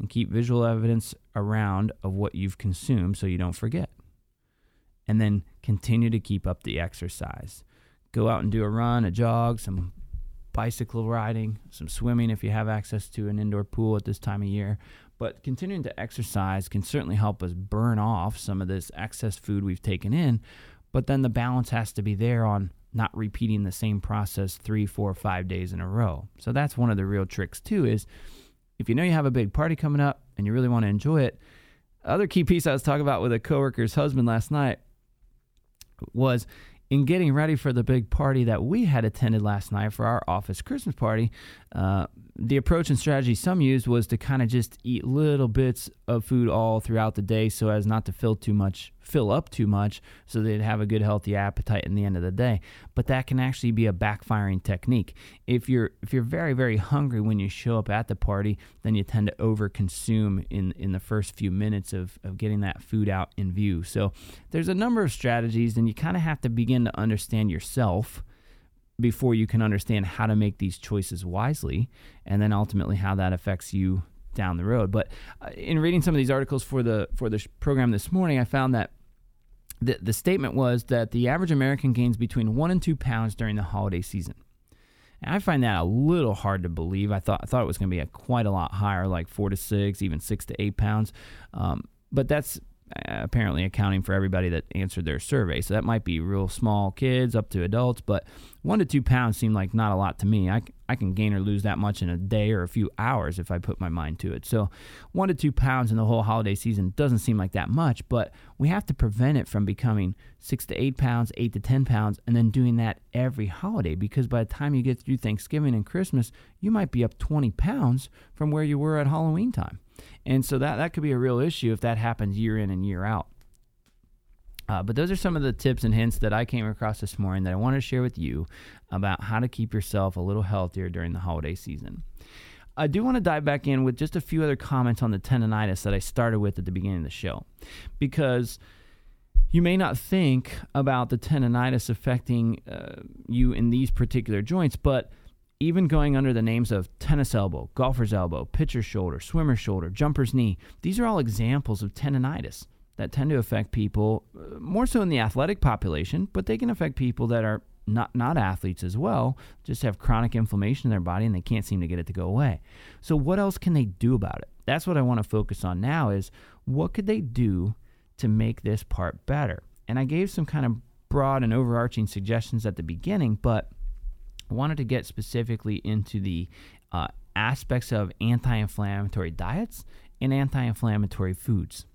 And keep visual evidence around of what you've consumed so you don't forget. And then continue to keep up the exercise. Go out and do a run, a jog, some bicycle riding, some swimming if you have access to an indoor pool at this time of year. But continuing to exercise can certainly help us burn off some of this excess food we've taken in, but then the balance has to be there on not repeating the same process 3, 4, 5 days in a row. So that's one of the real tricks too, is if you know you have a big party coming up and you really want to enjoy it. Other key piece I was talking about with a coworker's husband last night was in getting ready for the big party that we had attended last night for our office Christmas party. The approach and strategy some used was to kind of just eat little bits of food all throughout the day so as not to fill up too much, so they'd have a good healthy appetite in the end of the day. But that can actually be a backfiring technique. If you're very, very hungry when you show up at the party, then you tend to overconsume in the first few minutes of getting that food out in view. So there's a number of strategies, and you kind of have to begin to understand yourself before you can understand how to make these choices wisely, and then ultimately how that affects you down the road. But in reading some of these articles for the program this morning, I found that the statement was that the average American gains between 1 and 2 pounds during the holiday season. And I find that a little hard to believe. I thought it was going to be quite a lot higher, like 4 to 6, even 6 to 8 pounds. But that's apparently accounting for everybody that answered their survey. So that might be real small kids up to adults, but 1 to 2 pounds seemed like not a lot to me. I can gain or lose that much in a day or a few hours if I put my mind to it. So 1 to 2 pounds in the whole holiday season doesn't seem like that much, but we have to prevent it from becoming 6 to 8 pounds, 8 to 10 pounds, and then doing that every holiday, because by the time you get through Thanksgiving and Christmas, you might be up 20 pounds from where you were at Halloween time. And so that could be a real issue if that happens year in and year out. But those are some of the tips and hints that I came across this morning that I want to share with you about how to keep yourself a little healthier during the holiday season. I do want to dive back in with just a few other comments on the tendonitis that I started with at the beginning of the show, because you may not think about the tendonitis affecting you in these particular joints, but even going under the names of tennis elbow, golfer's elbow, pitcher's shoulder, swimmer's shoulder, jumper's knee, these are all examples of tendonitis that tend to affect people more so in the athletic population, but they can affect people that are not athletes as well, just have chronic inflammation in their body and they can't seem to get it to go away. So what else can they do about it? That's what I want to focus on now is what could they do to make this part better? And I gave some kind of broad and overarching suggestions at the beginning, but I wanted to get specifically into the aspects of anti-inflammatory diets and anti-inflammatory foods.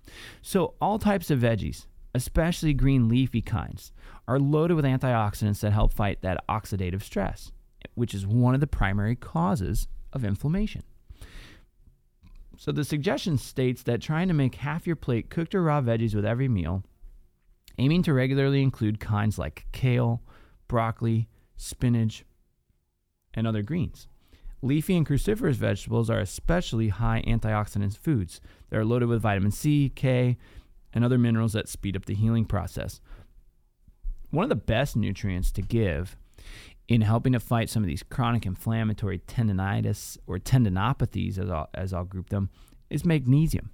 So all types of veggies, especially green leafy kinds, are loaded with antioxidants that help fight that oxidative stress, which is one of the primary causes of inflammation. So the suggestion states that trying to make half your plate cooked or raw veggies with every meal, aiming to regularly include kinds like kale, broccoli, spinach, and other greens. Leafy and cruciferous vegetables are especially high antioxidant foods. They're loaded with vitamin C, K, and other minerals that speed up the healing process. One of the best nutrients to give in helping to fight some of these chronic inflammatory tendonitis or tendinopathies, as I'll group them, is magnesium.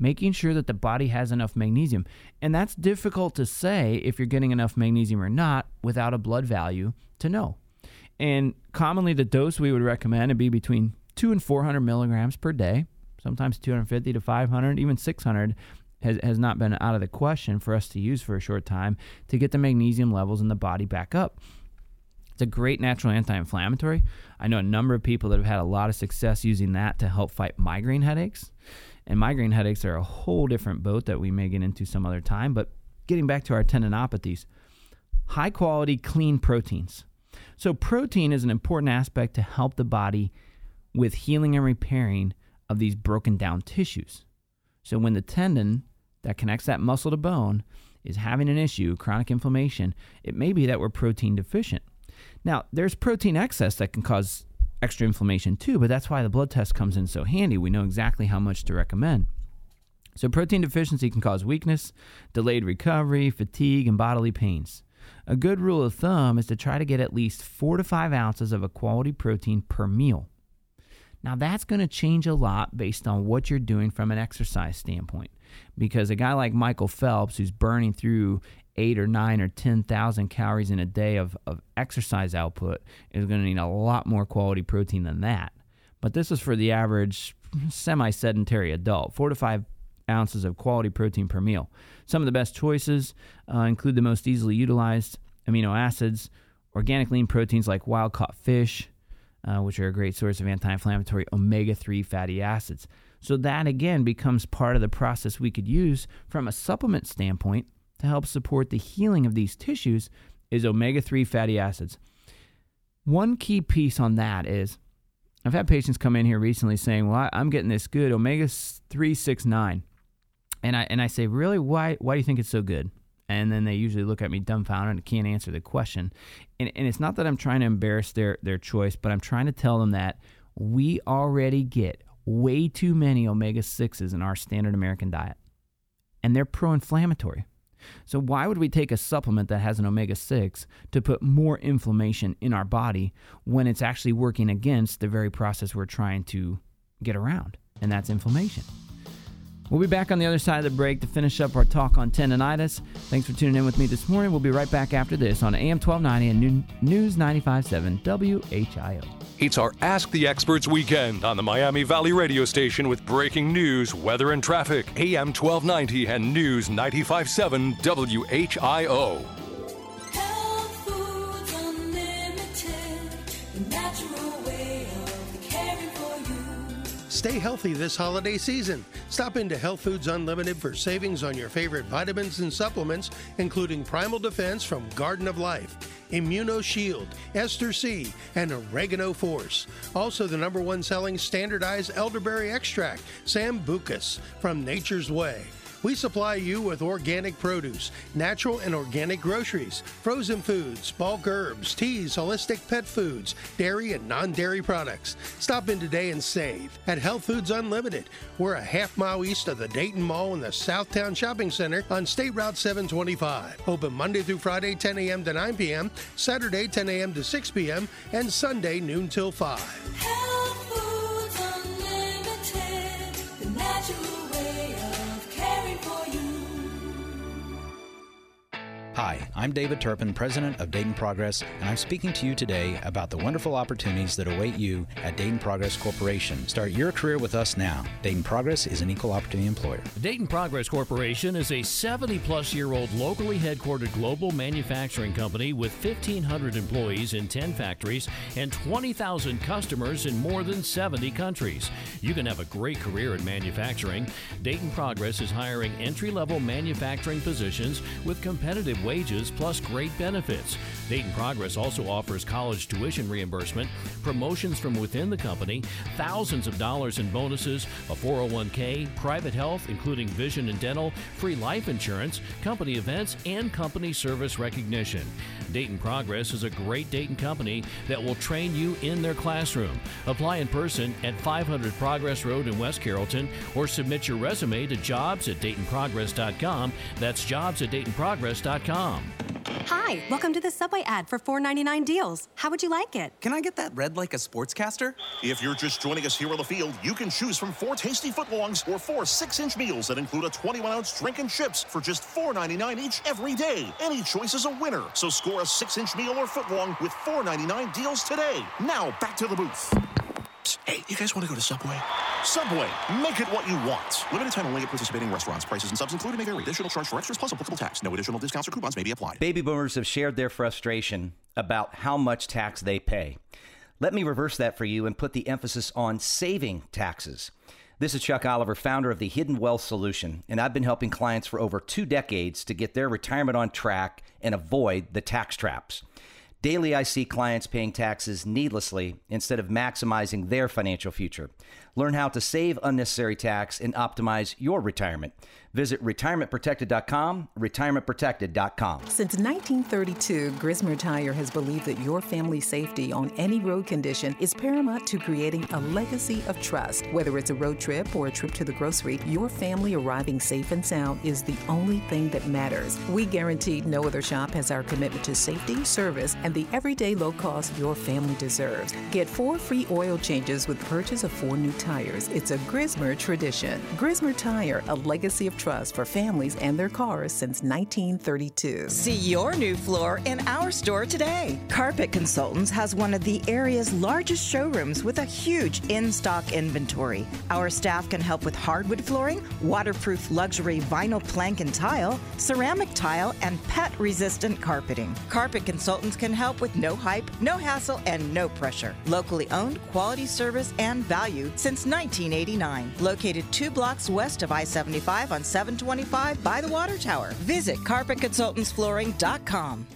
Making sure that the body has enough magnesium. And that's difficult to say if you're getting enough magnesium or not without a blood value to know. And commonly the dose we would recommend would be between 200 and 400 milligrams per day, sometimes 250 to 500, even 600 has not been out of the question for us to use for a short time to get the magnesium levels in the body back up. It's a great natural anti-inflammatory. I know a number of people that have had a lot of success using that to help fight migraine headaches. And migraine headaches are a whole different boat that we may get into some other time. But getting back to our tendinopathies, high quality, clean proteins. So protein is an important aspect to help the body with healing and repairing of these broken down tissues. So when the tendon that connects that muscle to bone is having an issue, chronic inflammation, it may be that we're protein deficient. Now, there's protein excess that can cause extra inflammation too, but that's why the blood test comes in so handy. We know exactly how much to recommend. So protein deficiency can cause weakness, delayed recovery, fatigue, and bodily pains. A good rule of thumb is to try to get at least 4 to 5 ounces of a quality protein per meal. Now, that's going to change a lot based on what you're doing from an exercise standpoint, because a guy like Michael Phelps, who's burning through 8 or 9 or 10,000 calories in a day of exercise output, is going to need a lot more quality protein than that. But this is for the average semi-sedentary adult, 4 to 5 ounces of quality protein per meal. Some of the best choices include the most easily utilized amino acids, organic lean proteins like wild-caught fish, which are a great source of anti-inflammatory omega-3 fatty acids. So that, again, becomes part of the process we could use from a supplement standpoint to help support the healing of these tissues is omega-3 fatty acids. One key piece on that is, I've had patients come in here recently saying, well, I'm getting this good omega-3, 6, 9. And I say, really, why do you think it's so good? And then they usually look at me dumbfounded and can't answer the question. And it's not that I'm trying to embarrass their choice, but I'm trying to tell them that we already get way too many omega-6s in our standard American diet. And they're pro-inflammatory. So why would we take a supplement that has an omega-6 to put more inflammation in our body when it's actually working against the very process we're trying to get around? And that's inflammation. We'll be back on the other side of the break to finish up our talk on tendonitis. Thanks for tuning in with me this morning. We'll be right back after this on AM 1290 and News 95.7 WHIO. It's our Ask the Experts weekend on the Miami Valley radio station with breaking news, weather, and traffic. AM 1290 and News 95.7 WHIO. Health Foods Unlimited, natural way of caring for you. Stay healthy this holiday season. Stop into Health Foods Unlimited for savings on your favorite vitamins and supplements, including Primal Defense from Garden of Life, Immuno Shield, Ester C, and Oregano Force. Also, the #1 selling standardized elderberry extract, Sambucus, from Nature's Way. We supply you with organic produce, natural and organic groceries, frozen foods, bulk herbs, teas, holistic pet foods, dairy and non-dairy products. Stop in today and save at Health Foods Unlimited. We're a half mile east of the Dayton Mall in the Southtown Shopping Center on State Route 725. Open Monday through Friday, 10 a.m. to 9 p.m., Saturday, 10 a.m. to 6 p.m., and Sunday, noon till 5. Health Foods Unlimited, the natural way of caring for you. Hi, I'm David Turpin, president of Dayton Progress, and I'm speaking to you today about the wonderful opportunities that await you at Dayton Progress Corporation. Start your career with us now. Dayton Progress is an equal opportunity employer. Dayton Progress Corporation is a 70-plus-year-old locally headquartered global manufacturing company with 1,500 employees in 10 factories and 20,000 customers in more than 70 countries. You can have a great career in manufacturing. Dayton Progress is hiring entry-level manufacturing positions with competitive wages plus great benefits. Dayton Progress also offers college tuition reimbursement, promotions from within the company, thousands of dollars in bonuses, a 401k, private health including vision and dental, free life insurance, company events, and company service recognition. Dayton Progress is a great Dayton company that will train you in their classroom. Apply in person at 500 Progress Road in West Carrollton or submit your resume to jobs at DaytonProgress.com. That's jobs at DaytonProgress.com. Hi, welcome to the Subway ad for $4.99 deals. How would you like it? Can I get that red like a sportscaster? If you're just joining us here on the field, you can choose from 4 tasty footlongs or 4 6-inch meals that include a 21-ounce drink and chips for just $4.99 each every day. Any choice is a winner, so score a 6-inch meal or footlong with $4.99 deals today. Now, back to the booth. Psst, hey, you guys want to go to Subway? Subway, make it what you want. Limited time only at participating restaurants. Prices and subs included may vary. Additional charge for extras plus applicable tax. No additional discounts or coupons may be applied. Baby boomers have shared their frustration about how much tax they pay. Let me reverse that for you and put the emphasis on saving taxes. This is Chuck Oliver, founder of the Hidden Wealth Solution, and I've been helping clients for over 2 decades to get their retirement on track and avoid the tax traps. Daily, I see clients paying taxes needlessly instead of maximizing their financial future. Learn how to save unnecessary tax and optimize your retirement. Visit retirementprotected.com, retirementprotected.com. Since 1932, Grismer Tire has believed that your family's safety on any road condition is paramount to creating a legacy of trust. Whether it's a road trip or a trip to the grocery, your family arriving safe and sound is the only thing that matters. We guarantee no other shop has our commitment to safety, service, and the everyday low cost your family deserves. Get 4 free oil changes with purchase of 4 new tires. It's a Grismer tradition. Grismer Tire, a legacy of trust for families and their cars since 1932. See your new floor in our store today. Carpet Consultants has one of the area's largest showrooms with a huge in-stock inventory. Our staff can help with hardwood flooring, waterproof luxury vinyl plank and tile, ceramic tile, and pet-resistant carpeting. Carpet Consultants can help with no hype, no hassle, and no pressure. Locally owned, quality service, and value since 1989. Located 2 blocks west of I-75 on 725 by the water tower. Visit carpetconsultantsflooring.com.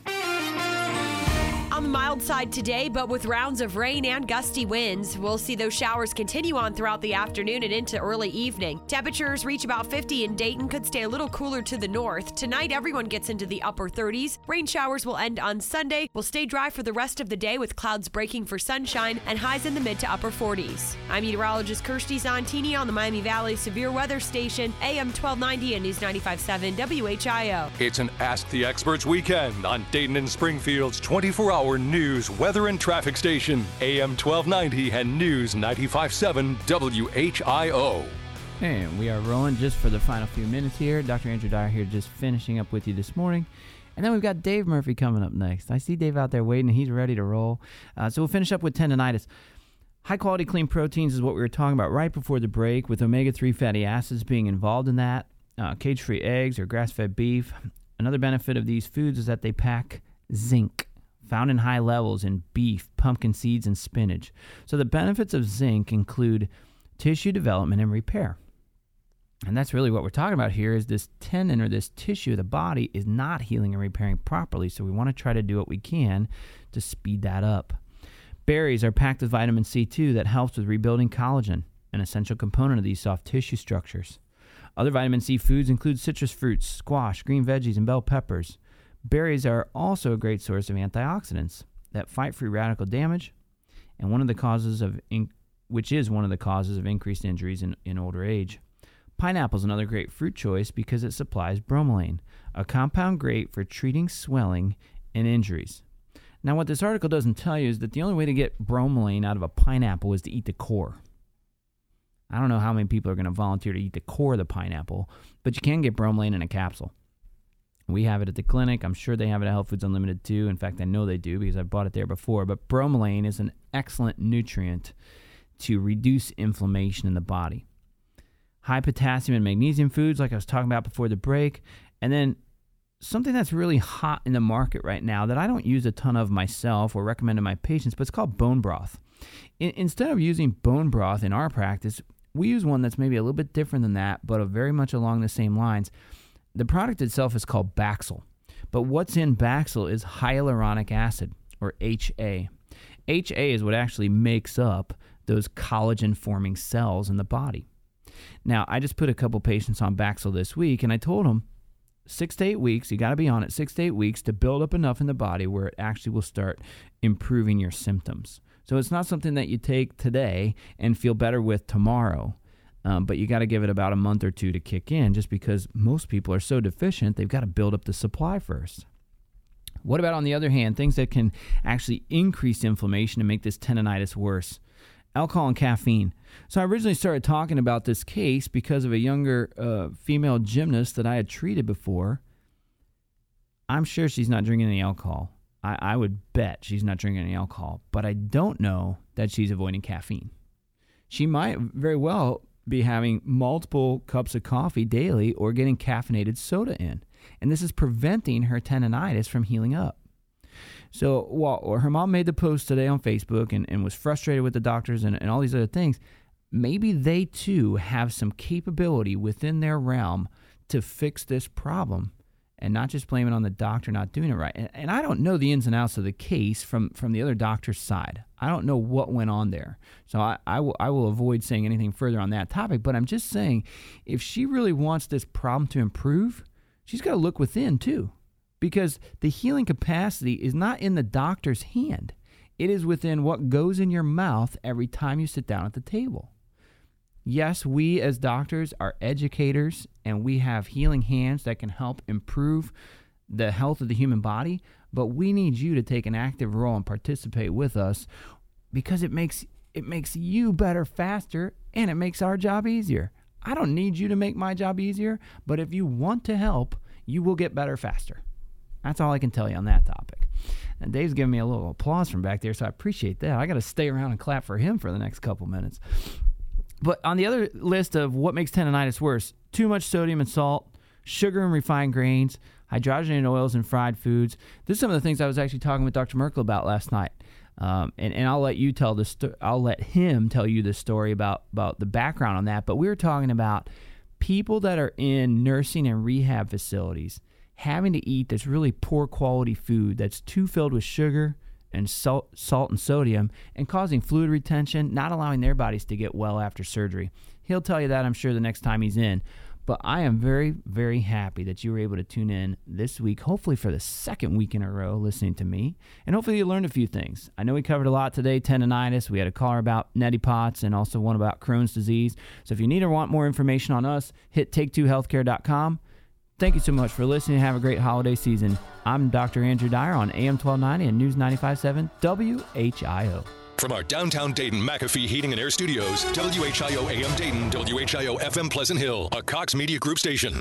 On the mild side today, but with rounds of rain and gusty winds, we'll see those showers continue on throughout the afternoon and into early evening. Temperatures reach about 50 in Dayton, could stay a little cooler to the north. Tonight, everyone gets into the upper 30s. Rain showers will end on Sunday. We'll stay dry for the rest of the day with clouds breaking for sunshine and highs in the mid to upper 40s. I'm meteorologist Kirstie Zontini on the Miami Valley Severe Weather Station, AM 1290 and News 95.7 WHIO. It's an Ask the Experts weekend on Dayton and Springfield's 24-hour news, weather, and traffic station, AM 1290 and News 95.7 WHIO. And we are rolling just for the final few minutes here. Dr. Andrew Dyer here just finishing up with you this morning. And then we've got Dave Murphy coming up next. I see Dave out there waiting, and he's ready to roll. So we'll finish up with tendonitis. High-quality clean proteins is what we were talking about right before the break, with omega-3 fatty acids being involved in that, cage-free eggs or grass-fed beef. Another benefit of these foods is that they pack zinc, found in high levels in beef, pumpkin seeds, and spinach. So the benefits of zinc include tissue development and repair. And that's really what we're talking about here, is this tendon or this tissue of the body is not healing and repairing properly, so we want to try to do what we can to speed that up. Berries are packed with vitamin C2 that helps with rebuilding collagen, an essential component of these soft tissue structures. Other vitamin C foods include citrus fruits, squash, green veggies, and bell peppers. Berries are also a great source of antioxidants that fight free radical damage, and which is one of the causes of increased injuries in older age. Pineapple is another great fruit choice because it supplies bromelain, a compound great for treating swelling and injuries. Now, what this article doesn't tell you is that the only way to get bromelain out of a pineapple is to eat the core. I don't know how many people are going to volunteer to eat the core of the pineapple, but you can get bromelain in a capsule. We have it at the clinic. I'm sure they have it at Health Foods Unlimited too. In fact, I know they do because I bought it there before. But bromelain is an excellent nutrient to reduce inflammation in the body. High potassium and magnesium foods, like I was talking about before the break. And then something that's really hot in the market right now that I don't use a ton of myself or recommend to my patients, but it's called bone broth. Instead of using bone broth in our practice, we use one that's maybe a little bit different than that, but very much along the same lines. The product itself is called Baxil, but what's in Baxil is hyaluronic acid, or HA. HA is what actually makes up those collagen-forming cells in the body. Now, I just put a couple patients on Baxil this week, and I told them 6 to 8 weeks, you got to be on it 6 to 8 weeks to build up enough in the body where it actually will start improving your symptoms. So it's not something that you take today and feel better with tomorrow, but you got to give it about a month or two to kick in just because most people are so deficient, they've got to build up the supply first. What about, on the other hand, things that can actually increase inflammation and make this tendonitis worse? Alcohol and caffeine. So I originally started talking about this case because of a younger female gymnast that I had treated before. I'm sure she's not drinking any alcohol. I would bet she's not drinking any alcohol, but I don't know that she's avoiding caffeine. She might very well be having multiple cups of coffee daily or getting caffeinated soda in, and this is preventing her tendonitis from healing up. So while her mom made the post today on Facebook and was frustrated with the doctors and all these other things, maybe they too have some capability within their realm to fix this problem, and not just blame it on the doctor not doing it right. And I don't know the ins and outs of the case from the other doctor's side. I don't know what went on there. So I will avoid saying anything further on that topic, but I'm just saying if she really wants this problem to improve, she's got to look within too, because the healing capacity is not in the doctor's hand. It is within what goes in your mouth every time you sit down at the table. Yes, we as doctors are educators, and we have healing hands that can help improve the health of the human body, but we need you to take an active role and participate with us because it makes you better faster, and it makes our job easier. I don't need you to make my job easier, but if you want to help, you will get better faster. That's all I can tell you on that topic. And Dave's giving me a little applause from back there, so I appreciate that. I got to stay around and clap for him for the next couple minutes. But on the other list of what makes tendonitis worse, too much sodium and salt, sugar and refined grains, hydrogenated oils and fried foods. This is some of the things I was actually talking with Dr. Merkel about last night. And I'll let him tell you the story about the background on that. But we were talking about people that are in nursing and rehab facilities having to eat this really poor quality food that's too filled with sugar and salt and sodium, and causing fluid retention, not allowing their bodies to get well after surgery. He'll tell you that, I'm sure, the next time he's in. But I am very, very happy that you were able to tune in this week, hopefully for the second week in a row, listening to me. And hopefully you learned a few things. I know we covered a lot today, tendonitis. We had a caller about neti pots and also one about Crohn's disease. So if you need or want more information on us, hit take2healthcare.com. Thank you so much for listening. Have a great holiday season. I'm Dr. Andrew Dyer on AM 1290 and News 95.7 WHIO. From our downtown Dayton McAfee Heating and Air Studios, WHIO AM Dayton, WHIO FM Pleasant Hill, a Cox Media Group station.